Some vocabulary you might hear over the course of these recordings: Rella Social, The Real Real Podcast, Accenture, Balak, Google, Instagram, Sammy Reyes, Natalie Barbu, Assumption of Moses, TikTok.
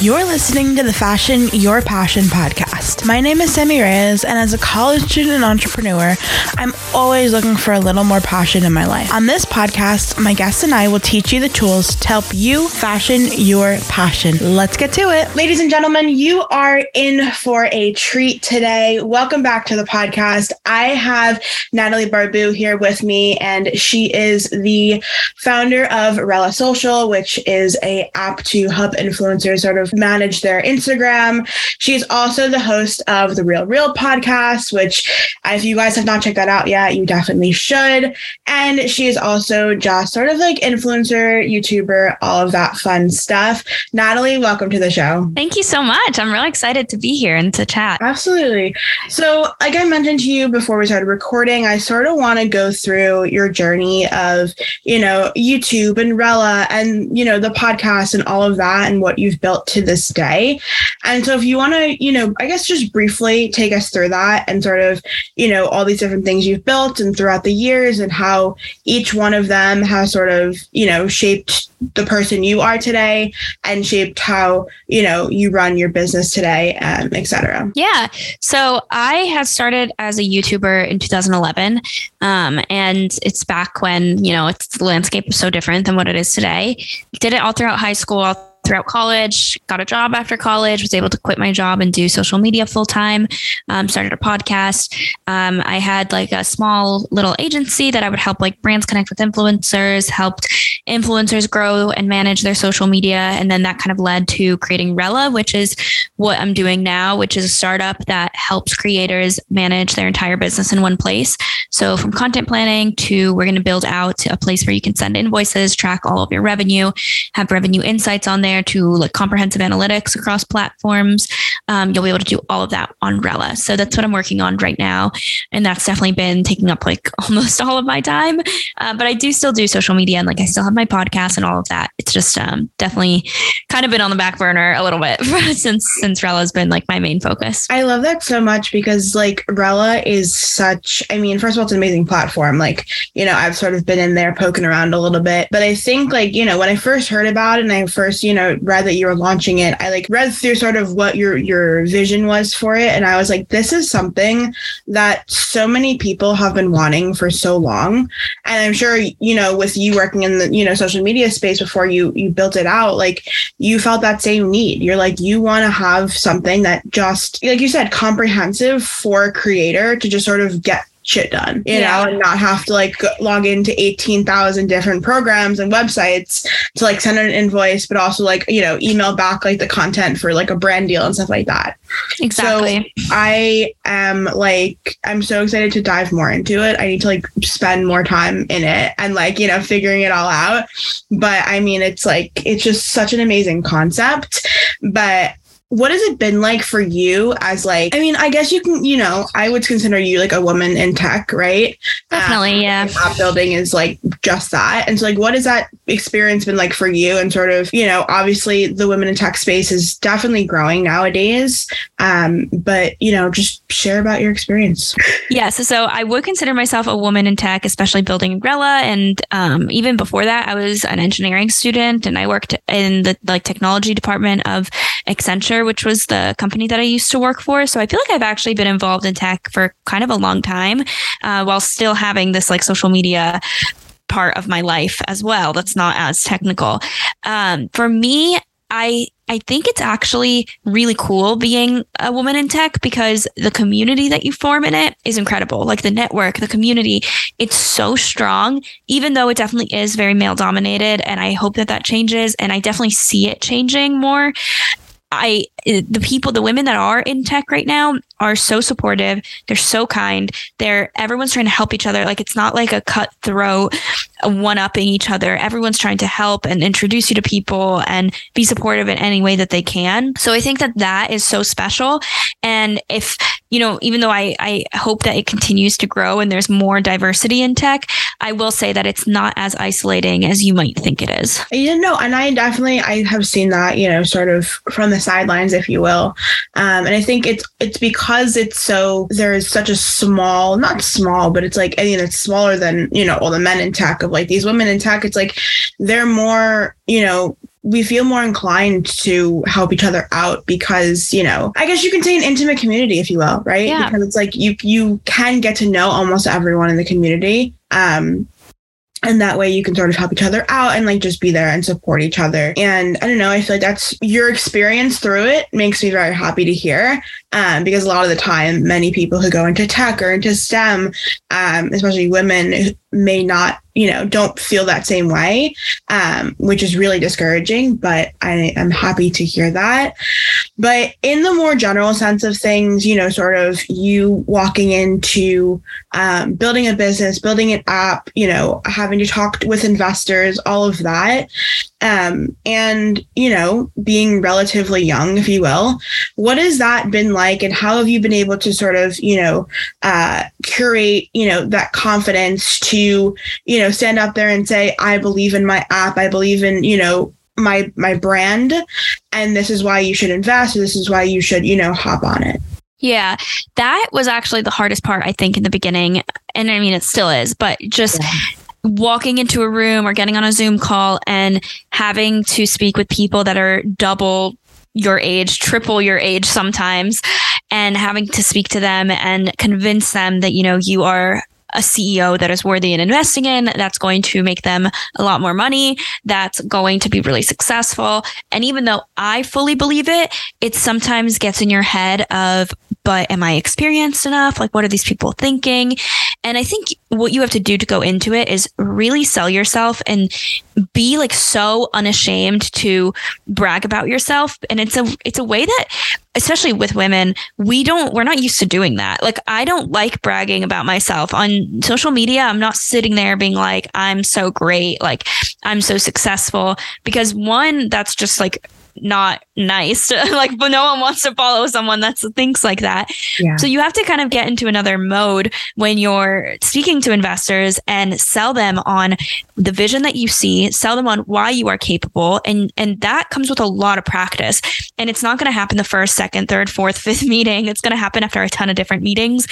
You're listening to the Fashion Your Passion podcast. My name is Sammy Reyes, and as a college student and entrepreneur, I'm always looking for a little more passion in my life. On this podcast, my guests and I will teach you the tools to help you fashion your passion. Let's get to it. Ladies and gentlemen, you are in for a treat today. Welcome back to the podcast. I have Natalie Barbu here with me, and she is the founder of Rella Social, which is an app to help influencers sort of manage their Instagram. She's also the host of The Real Real Podcast, which if you guys have not checked that out yet, you definitely should. And she is also just sort of like influencer, YouTuber, all of that fun stuff. Natalie, welcome to the show. Thank you so much. I'm really excited to be here and to chat. Absolutely. So like I mentioned to you before we started recording, I sort of want to go through your journey of, you know, YouTube and Rella and, you know, the podcast and all of that and what you've built to this day. And so if you want to, you know, I guess just briefly take us through that and sort of, you know, all these different things you've built and throughout the years and how each one of them has sort of, you know, shaped the person you are today and shaped how, you know, you run your business today, etc. Yeah. So I had started as a YouTuber in 2011. And it's back when, you know, the landscape was so different than what it is today. Did it all throughout high school, throughout college, got a job after college, was able to quit my job and do social media full time, started a podcast. I had like a small little agency that I would help like brands connect with influencers, helped influencers grow and manage their social media. And then that kind of led to creating Rella, which is what I'm doing now, which is a startup that helps creators manage their entire business in one place. So from content planning to we're going to build out a place where you can send invoices, track all of your revenue, have revenue insights on there, to like comprehensive analytics across platforms. You'll be able to do all of that on Rella. So that's what I'm working on right now. And that's definitely been taking up like almost all of my time. But I do still do social media and like I still have my podcast and all of that. It's just definitely kind of been on the back burner a little bit since Rella has been like my main focus. I love that so much because like Rella is such, I mean, first of all, it's an amazing platform. Like, you know, I've sort of been in there poking around a little bit, but I think like, you know, when I first heard about it and I first, you know, read that you were launching it, I like read through sort of what your vision was for it. And I was like, this is something that so many people have been wanting for so long. And I'm sure, you know, with you working in the, you know, social media space before you built it out, like you felt that same need. You're like, you want to have something that just, like you said, comprehensive for a creator to just sort of get shit done, you know, and not have to like log into 18,000 different programs and websites to like send an invoice, but also like, you know, email back like the content for like a brand deal and stuff like that. Exactly. So I am like, I'm so excited to dive more into it. I need to like spend more time in it and like, you know, figuring it all out. But I mean, it's like, it's just such an amazing concept, but what has it been like for you as like, I mean, I guess you can, you know, I would consider you like a woman in tech, right? Definitely, yeah. App building is like just that. And so like, what has that experience been like for you? And sort of, you know, obviously the women in tech space is definitely growing nowadays. But, you know, just share about your experience. Yeah. So I would consider myself a woman in tech, especially building Rella. And even before that, I was an engineering student and I worked in the like technology department of Accenture, which was the company that I used to work for. So I feel like I've actually been involved in tech for kind of a long time, while still having this like social media part of my life as well. That's not as technical. For me, I think it's actually really cool being a woman in tech because the community that you form in it is incredible. Like the network, the community, it's so strong, even though it definitely is very male dominated. And I hope that changes. And I definitely see it changing more. The women that are in tech right now are so supportive. They're so kind. Everyone's trying to help each other. Like it's not like a cutthroat, one-upping each other. Everyone's trying to help and introduce you to people and be supportive in any way that they can. So I think that is so special. And if, you know, even though I hope that it continues to grow and there's more diversity in tech, I will say that it's not as isolating as you might think it is. You know, and I have seen that, you know, sort of from the sidelines, if you will. And I think it's because there is such a small, not small, but it's like, I mean, it's smaller than, you know, all the men in tech of like these women in tech. It's like, they're more, you know, we feel more inclined to help each other out because, you know, I guess you can say an intimate community, if you will, right? Yeah. Because it's like you can get to know almost everyone in the community. And that way you can sort of help each other out and like just be there and support each other. And I don't know, I feel like that's your experience through it makes me very happy to hear. Because a lot of the time, many people who go into tech or into STEM, especially women, may not, you know, don't feel that same way, which is really discouraging. But I am happy to hear that. But in the more general sense of things, you know, sort of you walking into building a business, building an app, you know, having to talk with investors, all of that. And, you know, being relatively young, if you will, what has that been like and how have you been able to sort of, you know, curate, you know, that confidence to, you know, stand up there and say, I believe in my app, I believe in, you know, my brand, and this is why you should invest, or this is why you should, you know, hop on it. Yeah, that was actually the hardest part, I think, in the beginning. And I mean, it still is, but just... Yeah. Walking into a room or getting on a Zoom call and having to speak with people that are double your age, triple your age sometimes, and having to speak to them and convince them that, you know, you are a CEO that is worthy in investing in, that's going to make them a lot more money, that's going to be really successful. And even though I fully believe it, it sometimes gets in your head of, but am I experienced enough? Like, what are these people thinking? And I think what you have to do to go into it is really sell yourself and be like so unashamed to brag about yourself. And it's a way that, especially with women, we're not used to doing that. Like, I don't like bragging about myself on social media. I'm not sitting there being like, I'm so great. Like, I'm so successful, because one, that's just like, not nice. Like, but no one wants to follow someone that thinks like that. Yeah. So you have to kind of get into another mode when you're speaking to investors and sell them on the vision that you see, sell them on why you are capable. And that comes with a lot of practice. And it's not going to happen the first, second, third, fourth, fifth meeting. It's going to happen after a ton of different meetings.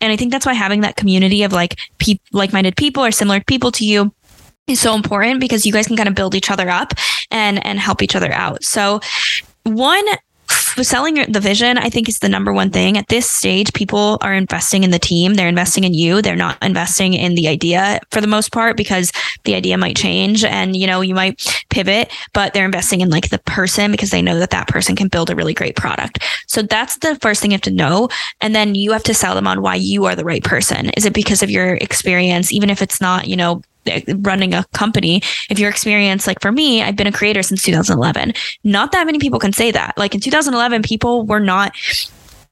And I think that's why having that community of like like-minded people or similar people to you is so important, because you guys can kind of build each other up and help each other out. So one, selling the vision, I think, is the number one thing. At this stage, people are investing in the team. They're investing in you. They're not investing in the idea for the most part, because the idea might change and, you know, you might pivot, but they're investing in like the person, because they know that that person can build a really great product. So that's the first thing you have to know. And then you have to sell them on why you are the right person. Is it because of your experience? Even if it's not, you know, running a company, if your experience, like for me, I've been a creator since 2011. Not that many people can say that. Like in 2011, people were not,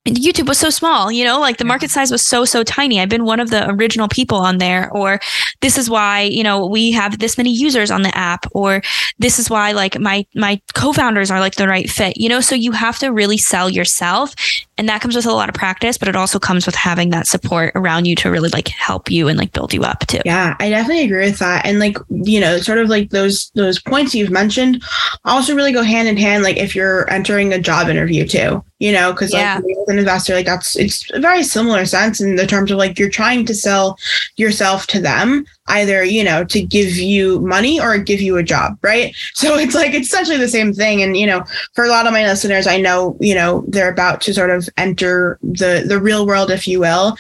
YouTube was so small, you know, like the market size was so tiny. I've been one of the original people on there, or this is why, you know, we have this many users on the app, or this is why like my co-founders are like the right fit, you know. So you have to really sell yourself, and that comes with a lot of practice, but it also comes with having that support around you to really like help you and like build you up too. Yeah, I definitely agree with that. And like, you know, sort of like those points you've mentioned also really go hand in hand, like if you're entering a job interview too, you know, because like as an investor, like it's a very similar sense in the terms of like you're trying to sell yourself to them, either, you know, to give you money or give you a job, right? So it's like it's essentially the same thing. And, you know, for a lot of my listeners, I know, you know, they're about to sort of enter the real world, if you will,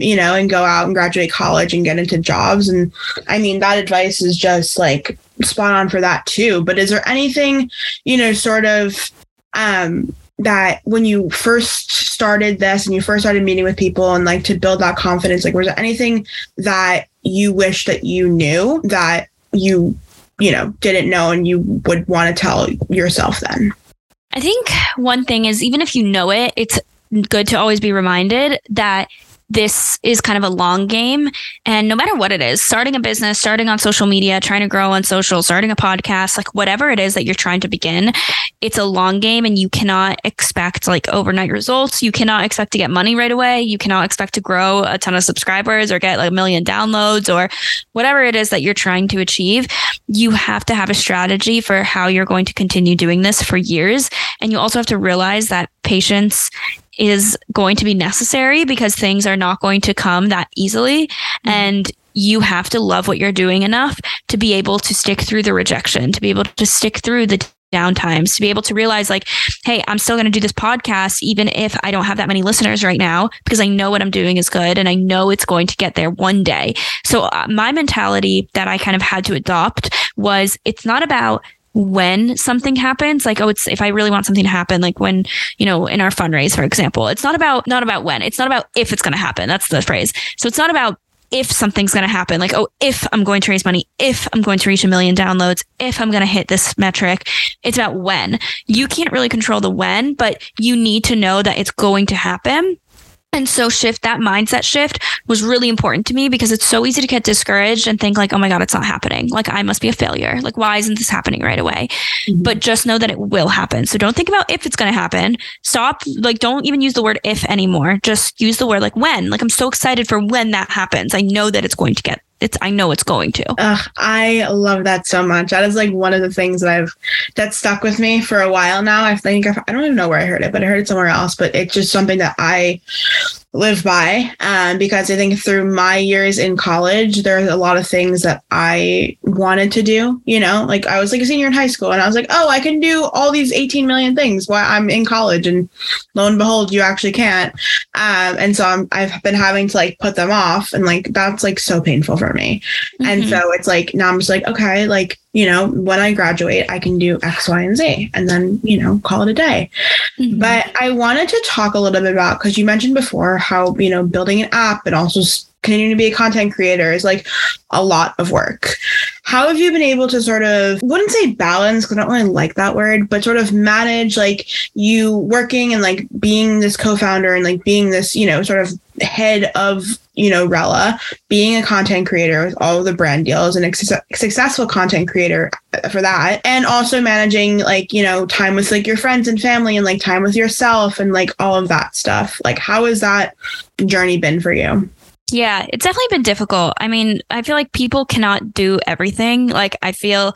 you know, and go out and graduate college and get into jobs. And I mean, that advice is just like spot on for that too. But is there anything, you know, sort of that when you first started this and you first started meeting with people and like to build that confidence, like was there anything that you wish that you knew that you know, didn't know and you would want to tell yourself then? I think one thing is, even if you know it, it's good to always be reminded that this is kind of a long game. And no matter what it is, starting a business, starting on social media, trying to grow on social, starting a podcast, like whatever it is that you're trying to begin, it's a long game, and you cannot expect like overnight results. You cannot expect to get money right away. You cannot expect to grow a ton of subscribers or get like 1 million downloads or whatever it is that you're trying to achieve. You have to have a strategy for how you're going to continue doing this for years. And you also have to realize that patience is going to be necessary because things are not going to come that easily. Mm-hmm. And you have to love what you're doing enough to be able to stick through the rejection, to be able to stick through the down times, to be able to realize like, hey, I'm still going to do this podcast, even if I don't have that many listeners right now, because I know what I'm doing is good. And I know it's going to get there one day. So my mentality that I kind of had to adopt was, it's not about when something happens, like, oh, it's, if I really want something to happen, like when, you know, in our fundraise, for example, it's not about when, it's not about if it's going to happen. That's the phrase. So it's not about if something's going to happen, like, oh, if I'm going to raise money, if I'm going to reach 1 million downloads, if I'm going to hit this metric. It's about when. You can't really control the when, but you need to know that it's going to happen. And so that mindset shift was really important to me, because it's so easy to get discouraged and think like, oh my God, it's not happening. Like, I must be a failure. Like, why isn't this happening right away? Mm-hmm. But just know that it will happen. So don't think about if it's going to happen. Stop. Like, don't even use the word if anymore. Just use the word like when. Like, I'm so excited for when that happens. I know that it's going to get I know it's going to. I love that so much. That is like one of the things that that stuck with me for a while now. I think I don't even know where I heard it, but I heard it somewhere else. But it's just something that I live by, because I think through my years in college, there's a lot of things that I wanted to do. You know, like I was like a senior in high school, and I was like, oh, I can do all these 18 million things while I'm in college, and lo and behold, you actually can't. And so I've been having to like put them off, and like that's like so painful for me. Mm-hmm. And so it's like now I'm just like, okay, like, you know, when I graduate, I can do X, Y, and Z, and then, you know, call it a day. Mm-hmm. But I wanted to talk a little bit about, because you mentioned before how, you know, building an app and also continuing to be a content creator is like a lot of work. How have you been able to sort of, wouldn't say balance, because I don't really like that word, but sort of manage like you working and like being this co-founder and like being this, you know, sort of head of, you know, Rella, being a content creator with all of the brand deals and successful content creator for that, and also managing like, you know, time with like your friends and family and like time with yourself and like all of that stuff? Like, how has that journey been for you? Yeah, it's definitely been difficult. I mean, I feel like people cannot do everything. Like, I feel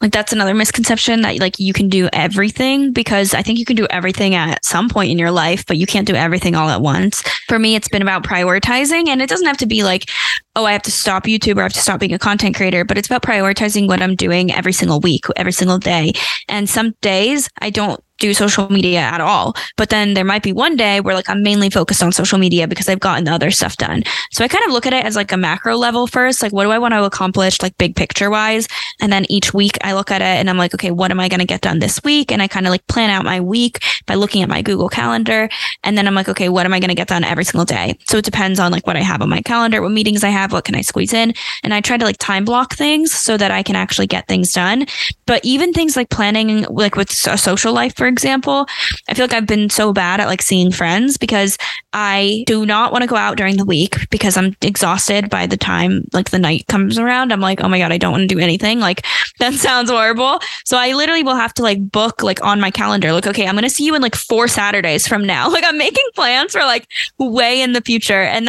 like that's another misconception, that like you can do everything, because I think you can do everything at some point in your life, but you can't do everything all at once. For me, it's been about prioritizing, and it doesn't have to be like, oh, I have to stop YouTube or I have to stop being a content creator, but it's about prioritizing what I'm doing every single week, every single day. And some days I don't do social media at all, but then there might be one day where like I'm mainly focused on social media because I've gotten the other stuff done. So I kind of look at it as like a macro level first, like what do I want to accomplish, like big picture wise, and then each week I look at it and I'm like, okay, what am I going to get done this week? And I kind of like plan out my week by looking at my Google Calendar, and then I'm like, okay, what am I going to get done every single day? So it depends on like what I have on my calendar, what meetings I have, what can I squeeze in, and I try to like time block things so that I can actually get things done. But even things like planning like with a social life, for example, I feel like I've been so bad at like seeing friends, because I do not want to go out during the week because I'm exhausted by the time like the night comes around. I'm like, oh my God, I don't want to do anything. Like, that sounds horrible. So I literally will have to like book like on my calendar, like, okay, I'm going to see you in like 4 Saturdays from now. Like, I'm making plans for like way in the future. And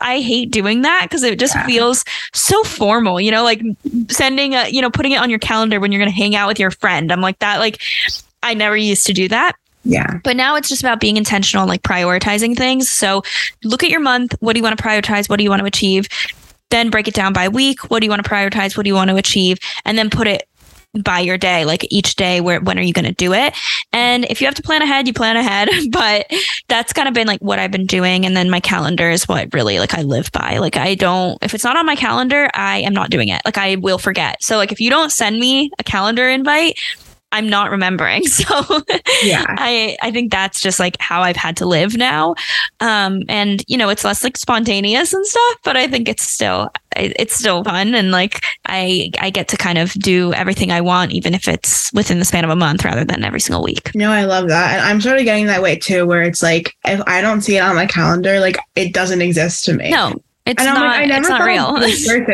I hate doing that, because it just feels so formal, you know, like sending a, you know, putting it on your calendar when you're going to hang out with your friend. I'm like that, like, I never used to do that. Yeah. But now it's just about being intentional and like prioritizing things. So look at your month. What do you want to prioritize? What do you want to achieve? Then break it down by week. What do you want to prioritize? What do you want to achieve? And then put it by your day, like each day, when are you going to do it? And if you have to plan ahead, you plan ahead. But that's kind of been like what I've been doing. And then my calendar is what really like I live by. Like, I don't, if it's not on my calendar, I am not doing it. Like, I will forget. So like, if you don't send me a calendar invite, I'm not remembering. So yeah. I think that's just like how I've had to live now. And you know, it's less like spontaneous and stuff, but I think it's still fun. And like, I get to kind of do everything I want, even if it's within the span of a month rather than every single week. No, I love that. And I'm sort of getting that way too, where it's like, if I don't see it on my calendar, like it doesn't exist to me. No. It's not real.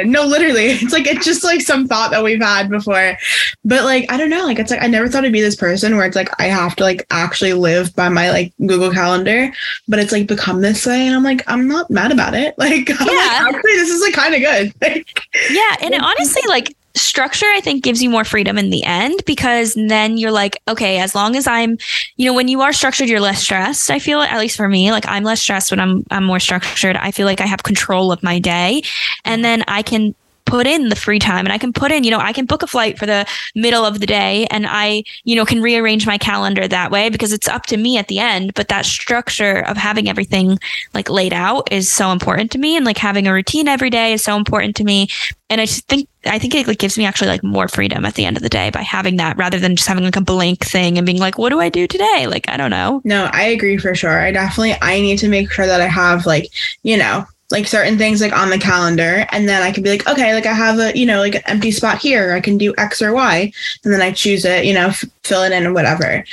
No, literally. It's like, it's just like some thought that we've had before. But like, I don't know, like, it's like, I never thought I'd be this person where it's like, I have to like actually live by my like Google Calendar, but it's like become this way. And I'm like, I'm not mad about it. Like, yeah. Like, actually, this is like kind of good. Like, yeah. And honestly, like, structure, I think, gives you more freedom in the end, because then you're like, okay, as long as I'm you know, when you are structured, you're less stressed. I feel, at least for me, like I'm less stressed when I'm more structured. I feel like I have control of my day, and then I can put in the free time, and I can put in, you know, I can book a flight for the middle of the day, and I, you know, can rearrange my calendar that way because it's up to me at the end. But that structure of having everything like laid out is so important to me. And like having a routine every day is so important to me. And I just think, it like gives me actually like more freedom at the end of the day by having that, rather than just having like a blank thing and being like, what do I do today? Like, I don't know. No, I agree for sure. I need to make sure that I have like, you know, like certain things like on the calendar, and then I can be like, okay, like I have a, you know, like an empty spot here, I can do X or Y, and then I choose it, you know, fill it in and whatever.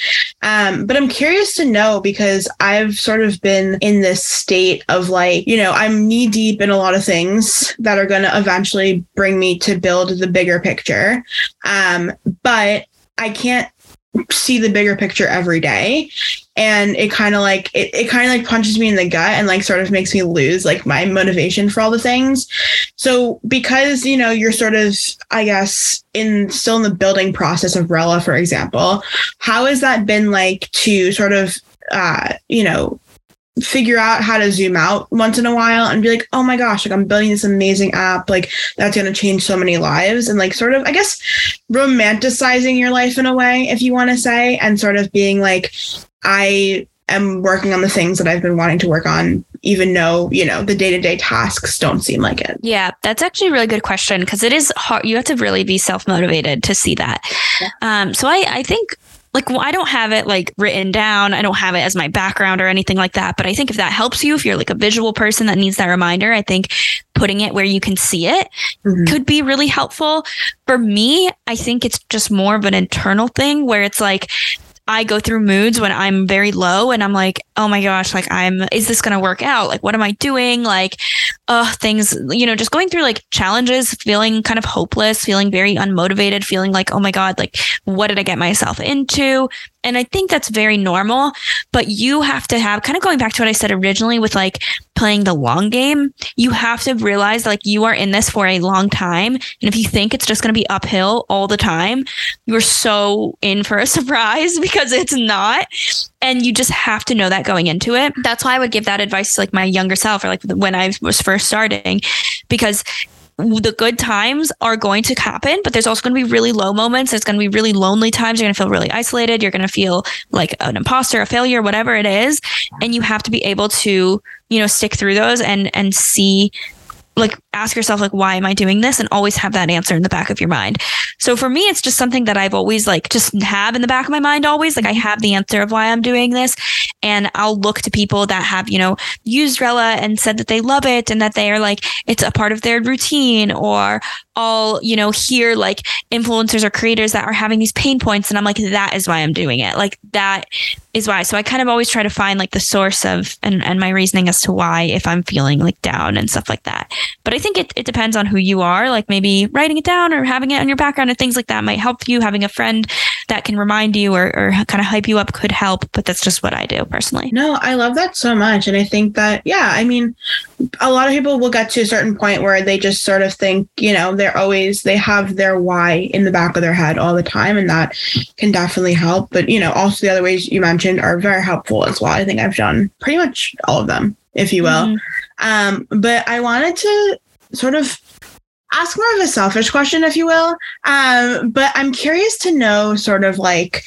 But I'm curious to know, because I've sort of been in this state of like, you know, I'm knee deep in a lot of things that are going to eventually bring me to build the bigger picture. But I can't see the bigger picture every day. And it kind of like, it kind of like punches me in the gut and like sort of makes me lose like my motivation for all the things. So because, you know, you're sort of, I guess, still in the building process of Rella, for example, how has that been like to sort of, you know, figure out how to zoom out once in a while and be like, oh my gosh, like I'm building this amazing app, like that's going to change so many lives, and like sort of, I guess, romanticizing your life in a way, if you want to say, and sort of being like, I am working on the things that I've been wanting to work on, even though, you know, the day-to-day tasks don't seem like it. Yeah, that's actually a really good question, because it is hard. You have to really be self-motivated to see that. Yeah. So I think, like, well, I don't have it like written down. I don't have it as my background or anything like that. But I think if that helps you, if you're like a visual person that needs that reminder, I think putting it where you can see it could be really helpful. For me, I think it's just more of an internal thing where it's like, I go through moods when I'm very low and I'm like, oh my gosh, like is this going to work out? Like, what am I doing? Like, things, you know, just going through like challenges, feeling kind of hopeless, feeling very unmotivated, feeling like, oh my God, like what did I get myself into? And I think that's very normal, but you have to have, kind of going back to what I said originally with like playing the long game, you have to realize like you are in this for a long time. And if you think it's just going to be uphill all the time, you're so in for a surprise, because it's not. And you just have to know that going into it. That's why I would give that advice to like my younger self, or like when I was first starting, because the good times are going to happen, but there's also going to be really low moments. There's going to be really lonely times. You're going to feel really isolated. You're going to feel like an imposter, a failure, whatever it is. And you have to be able to, you know, stick through those and see, like ask yourself, like, why am I doing this? And always have that answer in the back of your mind. So for me, it's just something that I've always like just have in the back of my mind always. Like I have the answer of why I'm doing this. And I'll look to people that have, you know, used Rella and said that they love it and that they are like, it's a part of their routine. Or I'll, you know, hear like influencers or creators that are having these pain points. And I'm like, that is why I'm doing it. Like that is why. So I kind of always try to find like the source of and my reasoning as to why, if I'm feeling like down and stuff like that. But I think it depends on who you are. Like maybe writing it down or having it on your background and things like that might help you. Having a friend that can remind you or kind of hype you up could help. But that's just what I do personally. No, I love that so much. And I think that, yeah, I mean, a lot of people will get to a certain point where they just sort of think, you know, they have their why in the back of their head all the time. And that can definitely help. But, you know, also the other ways you mentioned are very helpful as well. I think I've done pretty much all of them, if you will. But I wanted to sort of ask more of a selfish question, if you will. But I'm curious to know sort of like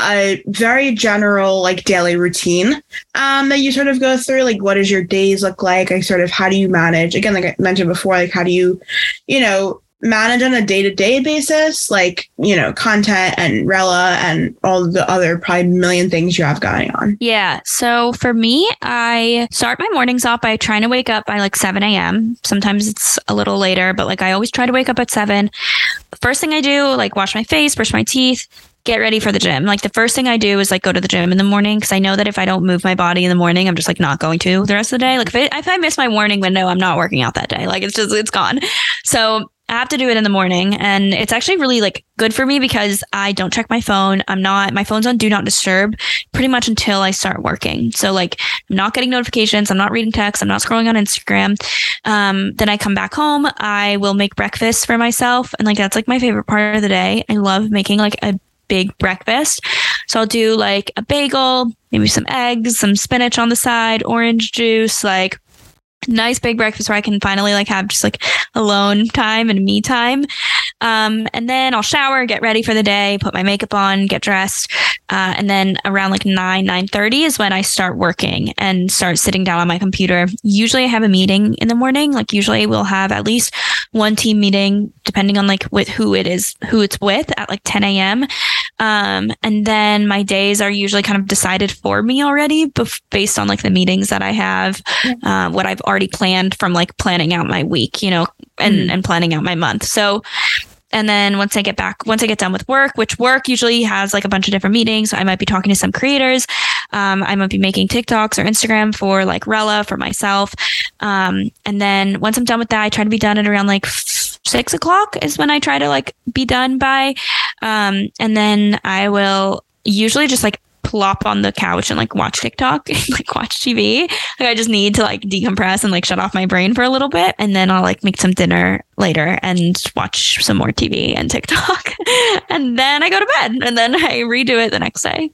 a very general like daily routine that you sort of go through. Like, what does your days look like? Like sort of how do you manage? Again, like I mentioned before, like how do you, you know, manage on a day-to-day basis, like, you know, content and Rella and all the other probably million things you have going on? Yeah. So for me, I start my mornings off by trying to wake up by like 7 a.m. Sometimes it's a little later, but like I always try to wake up at 7. First thing I do, like wash my face, brush my teeth, get ready for the gym. Like the first thing I do is like go to the gym in the morning, because I know that if I don't move my body in the morning, I'm just like not going to the rest of the day. Like if I miss my morning window, I'm not working out that day. Like it's just, it's gone. So I have to do it in the morning, and it's actually really like good for me because I don't check my phone. My phone's on do not disturb pretty much until I start working. So like I'm not getting notifications. I'm not reading texts. I'm not scrolling on Instagram. Then I come back home. I will make breakfast for myself. And like, that's like my favorite part of the day. I love making like a big breakfast. So I'll do like a bagel, maybe some eggs, some spinach on the side, orange juice, like nice big breakfast where I can finally like have just like alone time and me time. And then I'll shower, get ready for the day, put my makeup on, get dressed. And then around like 9:30 is when I start working and start sitting down on my computer. Usually I have a meeting in the morning. Like usually we'll have at least one team meeting, depending on like with who it's with at like 10 a.m. And then my days are usually kind of decided for me already based on like the meetings that I have, what I've already planned from like planning out my week, you know, and planning out my month. So, and then once I get done with work, which work usually has like a bunch of different meetings. So I might be talking to some creators. I might be making TikToks or Instagram for like Rella, for myself. And then once I'm done with that, I try to be done at around like 6 o'clock is when I try to like be done by. And then I will usually just like plop on the couch and like watch TikTok, and, like watch TV. Like I just need to like decompress and like shut off my brain for a little bit. And then I'll like make some dinner later and watch some more TV and TikTok. And then I go to bed and then I redo it the next day.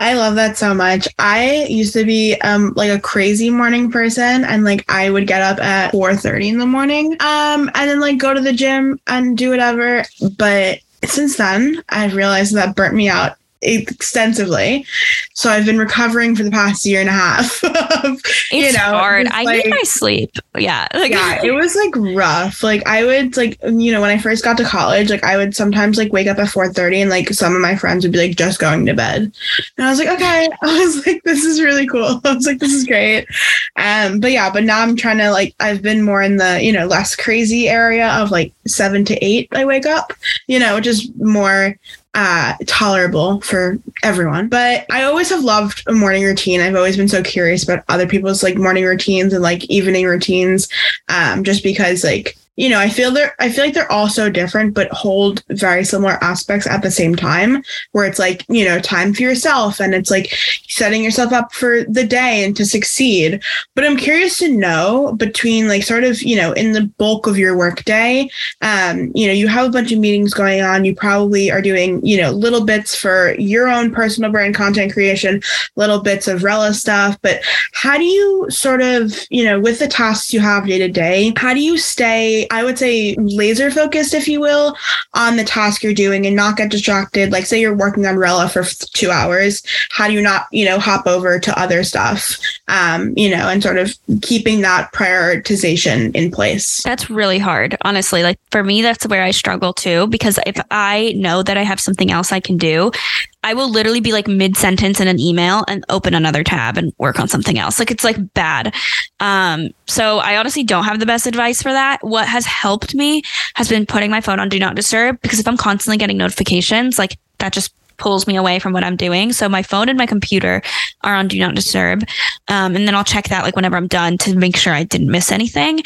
I love that so much. I used to be like a crazy morning person, and like I would get up at 4:30 in the morning and then like go to the gym and do whatever. But since then, I've realized that burnt me out extensively. So I've been recovering for the past year and a half. It's hard. I need my sleep. Yeah. Yeah. It was like rough. Like I would like, you know, when I first got to college, like I would sometimes like wake up at 4:30 and like some of my friends would be like just going to bed. And I was like, okay. I was like, this is really cool. I was like, this is great. But yeah, but now I'm trying to like, I've been more in the, you know, less crazy area of like 7 to 8 I wake up, you know, which is more tolerable for everyone. But I always have loved a morning routine. I've always been so curious about other people's like morning routines and like evening routines, just because like, you know, I feel like they're all so different, but hold very similar aspects at the same time, where it's like, you know, time for yourself and it's like setting yourself up for the day and to succeed. But I'm curious to know between like sort of, you know, in the bulk of your work day, you know, you have a bunch of meetings going on. You probably are doing, you know, little bits for your own personal brand content creation, little bits of Rella stuff. But how do you sort of, you know, with the tasks you have day to day, how do you stay, I would say, laser focused, if you will, on the task you're doing and not get distracted? Like say you're working on Rella for 2 hours. How do you not, you know, hop over to other stuff, you know, and sort of keeping that prioritization in place? That's really hard. Honestly, like for me, that's where I struggle too, because if I know that I have something else I can do, I will literally be like mid-sentence in an email and open another tab and work on something else. Like it's like bad. So I honestly don't have the best advice for that. What has helped me has been putting my phone on Do Not Disturb, because if I'm constantly getting notifications, like that just pulls me away from what I'm doing. So my phone and my computer are on Do Not Disturb. And then I'll check that like whenever I'm done to make sure I didn't miss anything.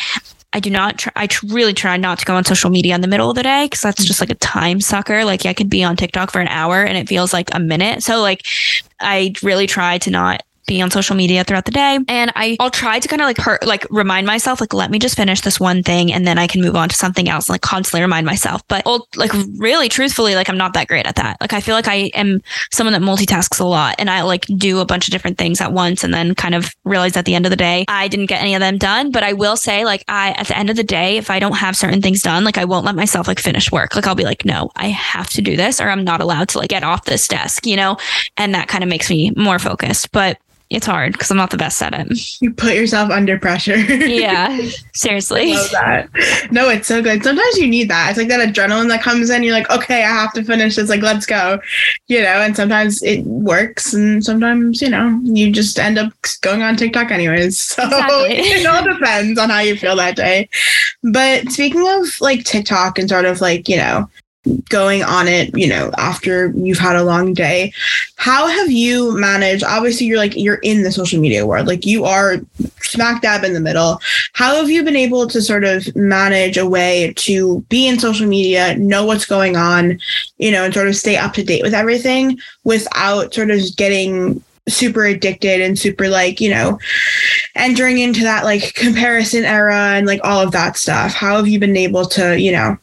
I really try not to go on social media in the middle of the day, because that's just like a time sucker. Like I could be on TikTok for an hour and it feels like a minute. So like I really try to not be on social media throughout the day. And I'll try to kind of like remind myself, like, let me just finish this one thing and then I can move on to something else, and like constantly remind myself. But I'll, like really truthfully, like I'm not that great at that. Like I feel like I am someone that multitasks a lot, and I like do a bunch of different things at once and then kind of realize at the end of the day, I didn't get any of them done. But I will say, like at the end of the day, if I don't have certain things done, like I won't let myself like finish work. Like I'll be like, no, I have to do this, or I'm not allowed to like get off this desk, you know? And that kind of makes me more focused. But it's hard because I'm not the best at it. You put yourself under pressure. Yeah, seriously. I love that. No, it's so good. Sometimes you need that. It's like that adrenaline that comes in. You're like, okay, I have to finish this. Like, let's go. You know, and sometimes it works. And sometimes, you know, you just end up going on TikTok anyways. So exactly. It all depends on how you feel that day. But speaking of like TikTok and sort of like, you know, going on it, you know, after you've had a long day, how have you managed? Obviously, you're in the social media world, like you are smack dab in the middle. How have you been able to sort of manage a way to be in social media, know what's going on, you know, and sort of stay up to date with everything without sort of getting super addicted and super like, you know, entering into that like comparison era and like all of that stuff? How have you been able to, you know,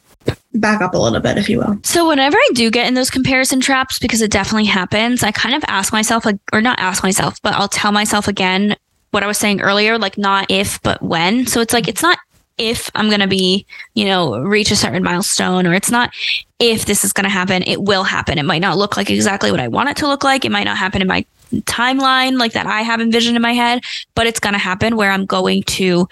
back up a little bit, if you will. So whenever I do get in those comparison traps, because it definitely happens, I kind of ask myself, like, or not ask myself, but I'll tell myself again what I was saying earlier, like not if, but when. So it's like, it's not if I'm going to be, you know, reach a certain milestone, or it's not if this is going to happen, it will happen. It might not look like exactly what I want it to look like. It might not happen in my timeline like that I have envisioned in my head, but it's going to happen where I'm going to,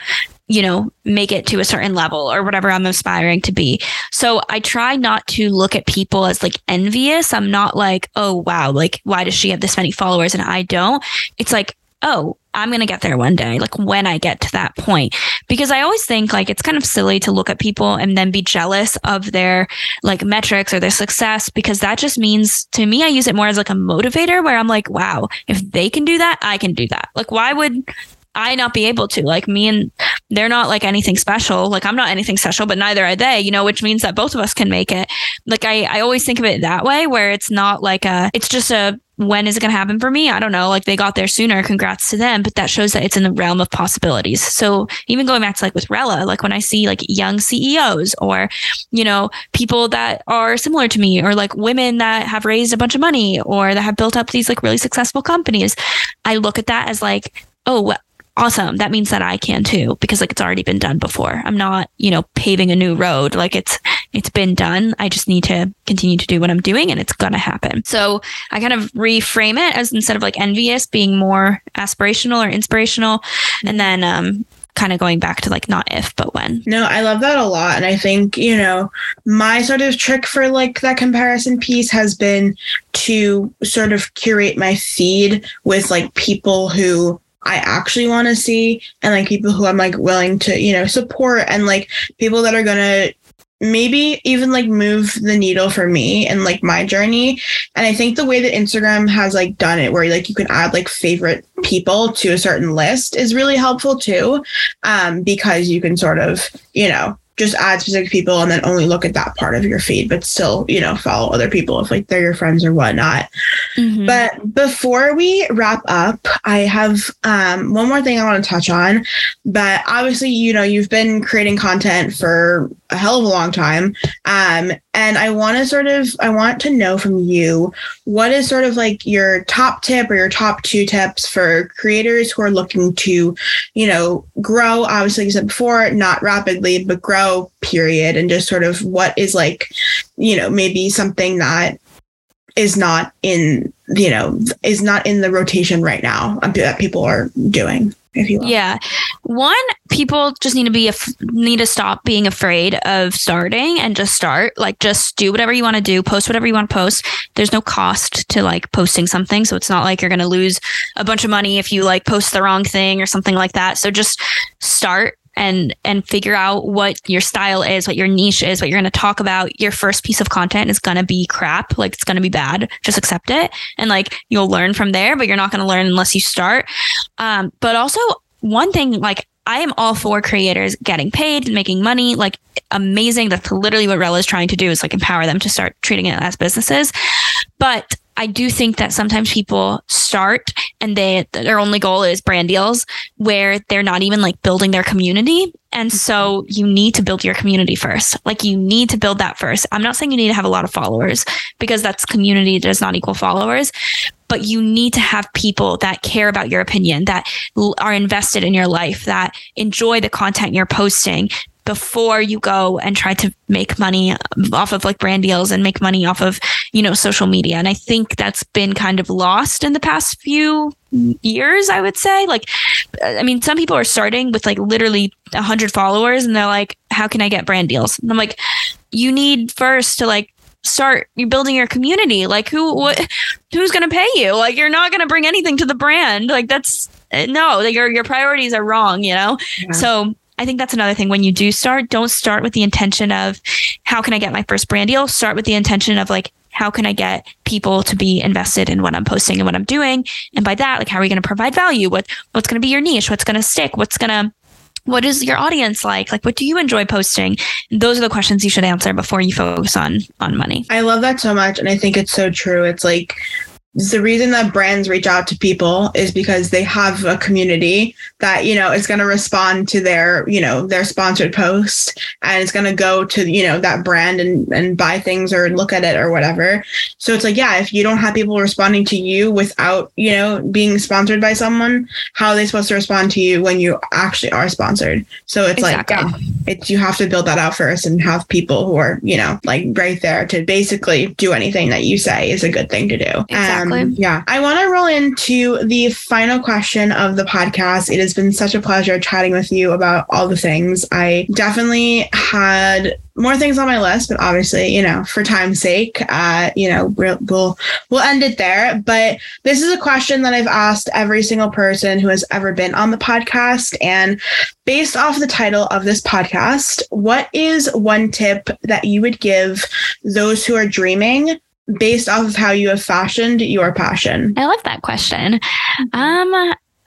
you know, make it to a certain level or whatever I'm aspiring to be. So I try not to look at people as like envious. I'm not like, oh, wow, like, why does she have this many followers and I don't? It's like, oh, I'm going to get there one day, like when I get to that point. Because I always think like it's kind of silly to look at people and then be jealous of their like metrics or their success, because that just means, to me, I use it more as like a motivator where I'm like, wow, if they can do that, I can do that. Like, why would I not be able to? Like, me and they're not like anything special. Like, I'm not anything special, but neither are they, you know, which means that both of us can make it. Like, I always think of it that way, where it's not like it's just a, when is it going to happen for me? I don't know. Like, they got there sooner. Congrats to them. But that shows that it's in the realm of possibilities. So even going back to like with Rella, like when I see like young CEOs or, you know, people that are similar to me, or like women that have raised a bunch of money or that have built up these like really successful companies, I look at that as like, oh, awesome. That means that I can too, because like it's already been done before. I'm not, you know, paving a new road. Like it's been done. I just need to continue to do what I'm doing and it's going to happen. So I kind of reframe it as, instead of like envious, being more aspirational or inspirational. And then kind of going back to like not if, but when. No, I love that a lot. And I think, you know, my sort of trick for like that comparison piece has been to sort of curate my feed with like people who I actually want to see, and like people who I'm like willing to, you know, support, and like people that are going to maybe even like move the needle for me and like my journey. And I think the way that Instagram has like done it, where like you can add like favorite people to a certain list, is really helpful too, because you can sort of, you know, just add specific people and then only look at that part of your feed, but still, you know, follow other people if like they're your friends or whatnot. Mm-hmm. But before we wrap up, I have one more thing I want to touch on. But obviously, you know, you've been creating content for a hell of a long time. And I want to know from you, what is sort of like your top tip or your top two tips for creators who are looking to, you know, grow, obviously, like you said before, not rapidly, but grow, period. And just sort of what is like, you know, maybe something that is not in, you know, is not in the rotation right now that people are doing, if you will. Yeah. One, people just need to stop being afraid of starting and just start. Like, just do whatever you want to do, post whatever you want to post. There's no cost to like posting something. So it's not like you're going to lose a bunch of money if you like post the wrong thing or something like that. So just start and figure out what your style is, what your niche is, what you're going to talk about. Your first piece of content is going to be crap. Like, it's going to be bad. Just accept it. And like, you'll learn from there, but you're not going to learn unless you start. But also one thing, like, I am all for creators getting paid and making money, like, amazing. That's literally what Rella is trying to do, is like empower them to start treating it as businesses. But I do think that sometimes people start and their only goal is brand deals, where they're not even like building their community. And so you need to build your community first. Like, you need to build that first. I'm not saying you need to have a lot of followers, because that's, community does not equal followers, but you need to have people that care about your opinion, that are invested in your life, that enjoy the content you're posting, before you go and try to make money off of like brand deals and make money off of, you know, social media. And I think that's been kind of lost in the past few years, I would say. Like, I mean, some people are starting with like literally 100 followers and they're like, how can I get brand deals? And I'm like, you need first to like start, you're building your community. Like, who's going to pay you? Like, you're not going to bring anything to the brand. Like, that's no, like, your priorities are wrong, you know? Yeah. So I think that's another thing. When you do start, don't start with the intention of how can I get my first brand deal? Start with the intention of like, how can I get people to be invested in what I'm posting and what I'm doing? And by that, like, how are we going to provide value? What's going to be your niche? What's going to stick? What is your audience like? Like, what do you enjoy posting? Those are the questions you should answer before you focus on money. I love that so much. And I think it's so true. It's like, The reason that brands reach out to people is because they have a community that, you know, is going to respond to their, you know, their sponsored post, and it's going to go to, you know, that brand and buy things or look at it or whatever. So it's like, yeah, if you don't have people responding to you without, you know, being sponsored by someone, how are they supposed to respond to you when you actually are sponsored? So it's exactly. Like, yeah, it's, you have to build that out first and have people who are, you know, like right there to basically do anything that you say is a good thing to do. Exactly. Yeah. I want to roll into the final question of the podcast. It has been such a pleasure chatting with you about all the things. I definitely had more things on my list, but obviously, you know, for time's sake, you know, we'll end it there. But this is a question that I've asked every single person who has ever been on the podcast. And based off the title of this podcast, what is one tip that you would give those who are dreaming based off of how you have fashioned your passion? I love that question.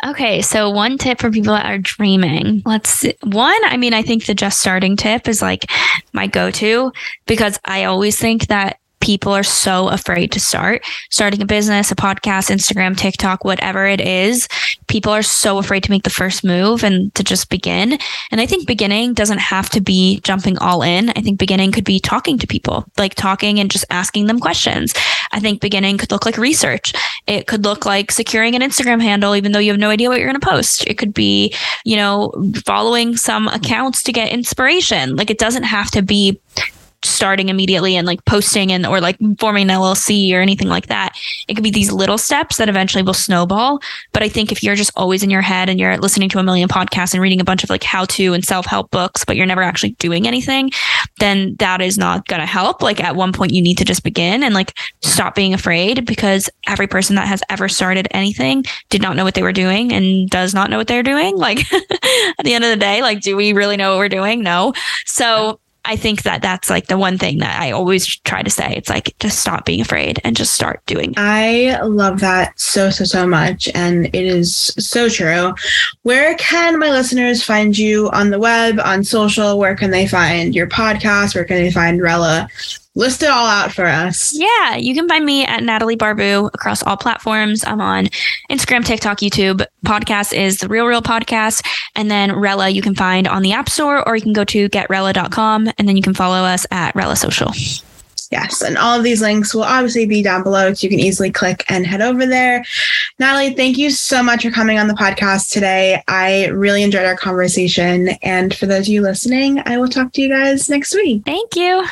Okay, so one tip for people that are dreaming. Let's see. One, I mean, I think the just starting tip is like my go-to, because I always think that people are so afraid to starting a business, a podcast, Instagram, TikTok, whatever it is. People are so afraid to make the first move and to just begin. And I think beginning doesn't have to be jumping all in. I think beginning could be talking to people, like talking and just asking them questions. I think beginning could look like research. It could look like securing an Instagram handle, even though you have no idea what you're going to post. It could be, you know, following some accounts to get inspiration. Like, it doesn't have to be starting immediately and like posting and or like forming an LLC or anything like that. It could be these little steps that eventually will snowball. But I think if you're just always in your head and you're listening to a million podcasts and reading a bunch of like how-to and self-help books, but you're never actually doing anything, then that is not going to help. Like, at one point you need to just begin and like stop being afraid, because every person that has ever started anything did not know what they were doing and does not know what they're doing. Like at the end of the day, like, do we really know what we're doing? No. So I think that that's like the one thing that I always try to say. It's like, just stop being afraid and just start doing. I love that so much. And it is so true. Where can my listeners find you on the web, on social? Where can they find your podcast? Where can they find Rella? List it all out for us. Yeah, you can find me at Natalie Barbu across all platforms. I'm on Instagram, TikTok, YouTube. Podcast is The Real Real Podcast. And then Rella you can find on the App Store, or you can go to getrella.com, and then you can follow us at Rella Social. Yes, and all of these links will obviously be down below, so you can easily click and head over there. Natalie, thank you so much for coming on the podcast today. I really enjoyed our conversation. And for those of you listening, I will talk to you guys next week. Thank you.